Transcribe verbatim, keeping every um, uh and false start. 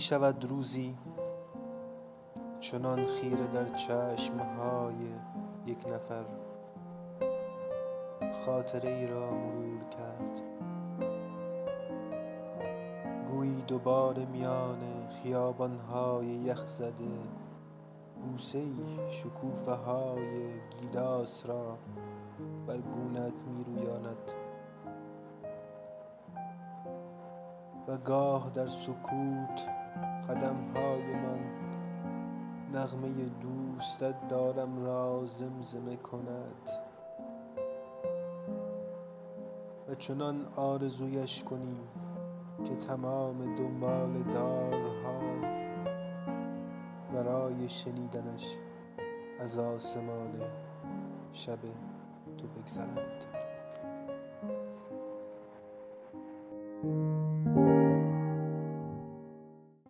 می شود روزی چنان خیره در چشمهای یک نفر، خاطره ای را مرور کرد، گویی دوباره میان خیابانهای یخ زده بوسه ای شکوفه های گیلاس را بر گونت می رویاند و گاه در سکوت قدمهای من نغمه دوستت دارم را زمزمه کند و چنان آرزویش کنی که تمام دنبال دارها برای شنیدنش از آسمان شب تو بگذرند.